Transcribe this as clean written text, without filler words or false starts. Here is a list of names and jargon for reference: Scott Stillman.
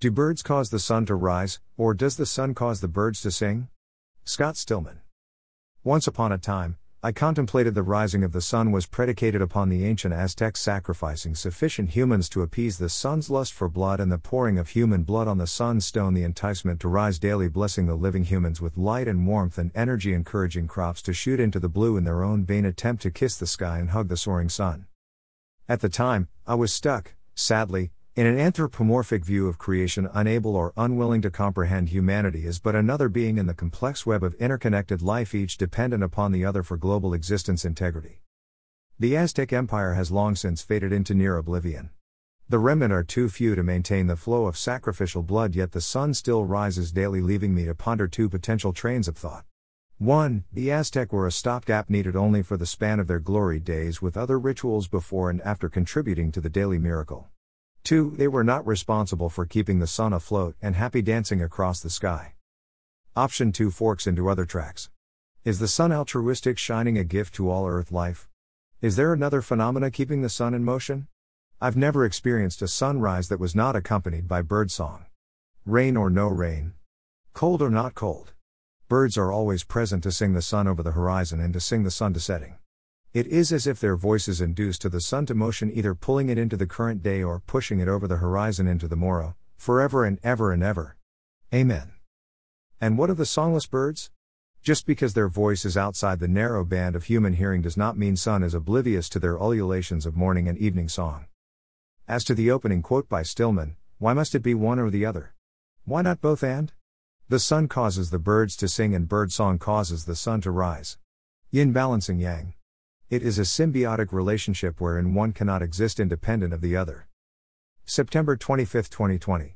Do birds cause the sun to rise, or does the sun cause the birds to sing? Scott Stillman. Once upon a time, I contemplated the rising of the sun was predicated upon the ancient Aztecs sacrificing sufficient humans to appease the sun's lust for blood and the pouring of human blood on the sun's stone, the enticement to rise daily, blessing the living humans with light and warmth and energy, encouraging crops to shoot into the blue in their own vain attempt to kiss the sky and hug the soaring sun. At the time, I was stuck, sadly, in an anthropomorphic view of creation, unable or unwilling to comprehend humanity is but another being in the complex web of interconnected life, each dependent upon the other for global existence integrity. The Aztec Empire has long since faded into near oblivion. The remnant are too few to maintain the flow of sacrificial blood, yet the sun still rises daily, leaving me to ponder two potential trains of thought. 1. The Aztec were a stopgap needed only for the span of their glory days, with other rituals before and after contributing to the daily miracle. 2. They were not responsible for keeping the sun afloat and happy dancing across the sky. Option 2 forks into other tracks. Is the sun altruistic, shining a gift to all earth life? Is there another phenomena keeping the sun in motion? I've never experienced a sunrise that was not accompanied by birdsong. Rain or no rain. Cold or not cold. Birds are always present to sing the sun over the horizon and to sing the sun to setting. It is as if their voices induce to the sun to motion, either pulling it into the current day or pushing it over the horizon into the morrow, forever and ever and ever. Amen. And what of the songless birds? Just because their voice is outside the narrow band of human hearing does not mean sun is oblivious to their ululations of morning and evening song. As to the opening quote by Stillman, why must it be one or the other? Why not both and? The sun causes the birds to sing and birdsong causes the sun to rise. Yin balancing yang. It is a symbiotic relationship wherein one cannot exist independent of the other. September 25, 2020.